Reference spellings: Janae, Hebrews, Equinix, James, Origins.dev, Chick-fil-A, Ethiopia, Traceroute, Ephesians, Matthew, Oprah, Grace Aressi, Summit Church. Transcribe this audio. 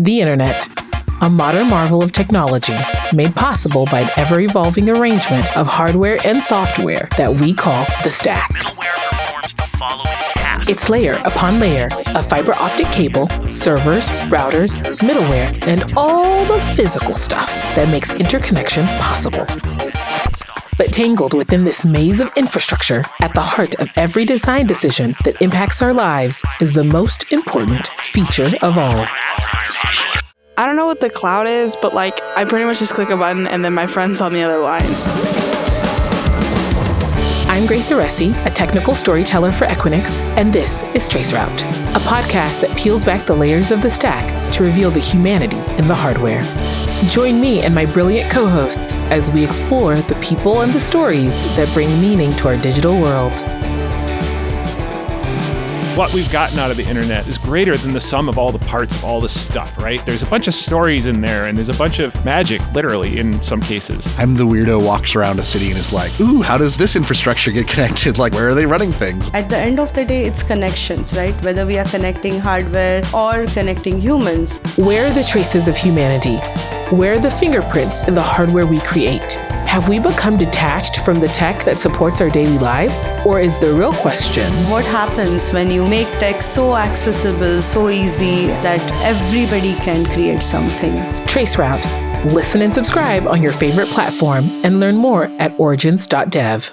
The Internet, a modern marvel of technology made possible by an ever-evolving arrangement of hardware and software that we call the stack. Middleware performs the following tasks. It's layer upon layer of fiber optic cable, servers, routers, middleware, and all the physical stuff that makes interconnection possible. But tangled within this maze of infrastructure, at the heart of every design decision that impacts our lives is the most important feature of all. I don't know what the cloud is, but I pretty much just click a button and then my friend's on the other line. I'm Grace Aressi, a technical storyteller for Equinix, and this is Traceroute, a podcast that peels back the layers of the stack to reveal the humanity in the hardware. Join me and my brilliant co-hosts as we explore the people and the stories that bring meaning to our digital world. What we've gotten out of the internet is greater than the sum of all the parts of all this stuff, right? There's a bunch of stories in there, and there's a bunch of magic, literally, in some cases. I'm the weirdo walks around a city and is like, ooh, how does this infrastructure get connected? Where are they running things? At the end of the day, it's connections, right? Whether we are connecting hardware or connecting humans. Where are the traces of humanity? Where are the fingerprints in the hardware we create? Have we become detached from the tech that supports our daily lives? Or is the real question, what happens when you make tech so accessible, so easy, that everybody can create something? Traceroute. Listen and subscribe on your favorite platform and learn more at Origins.dev.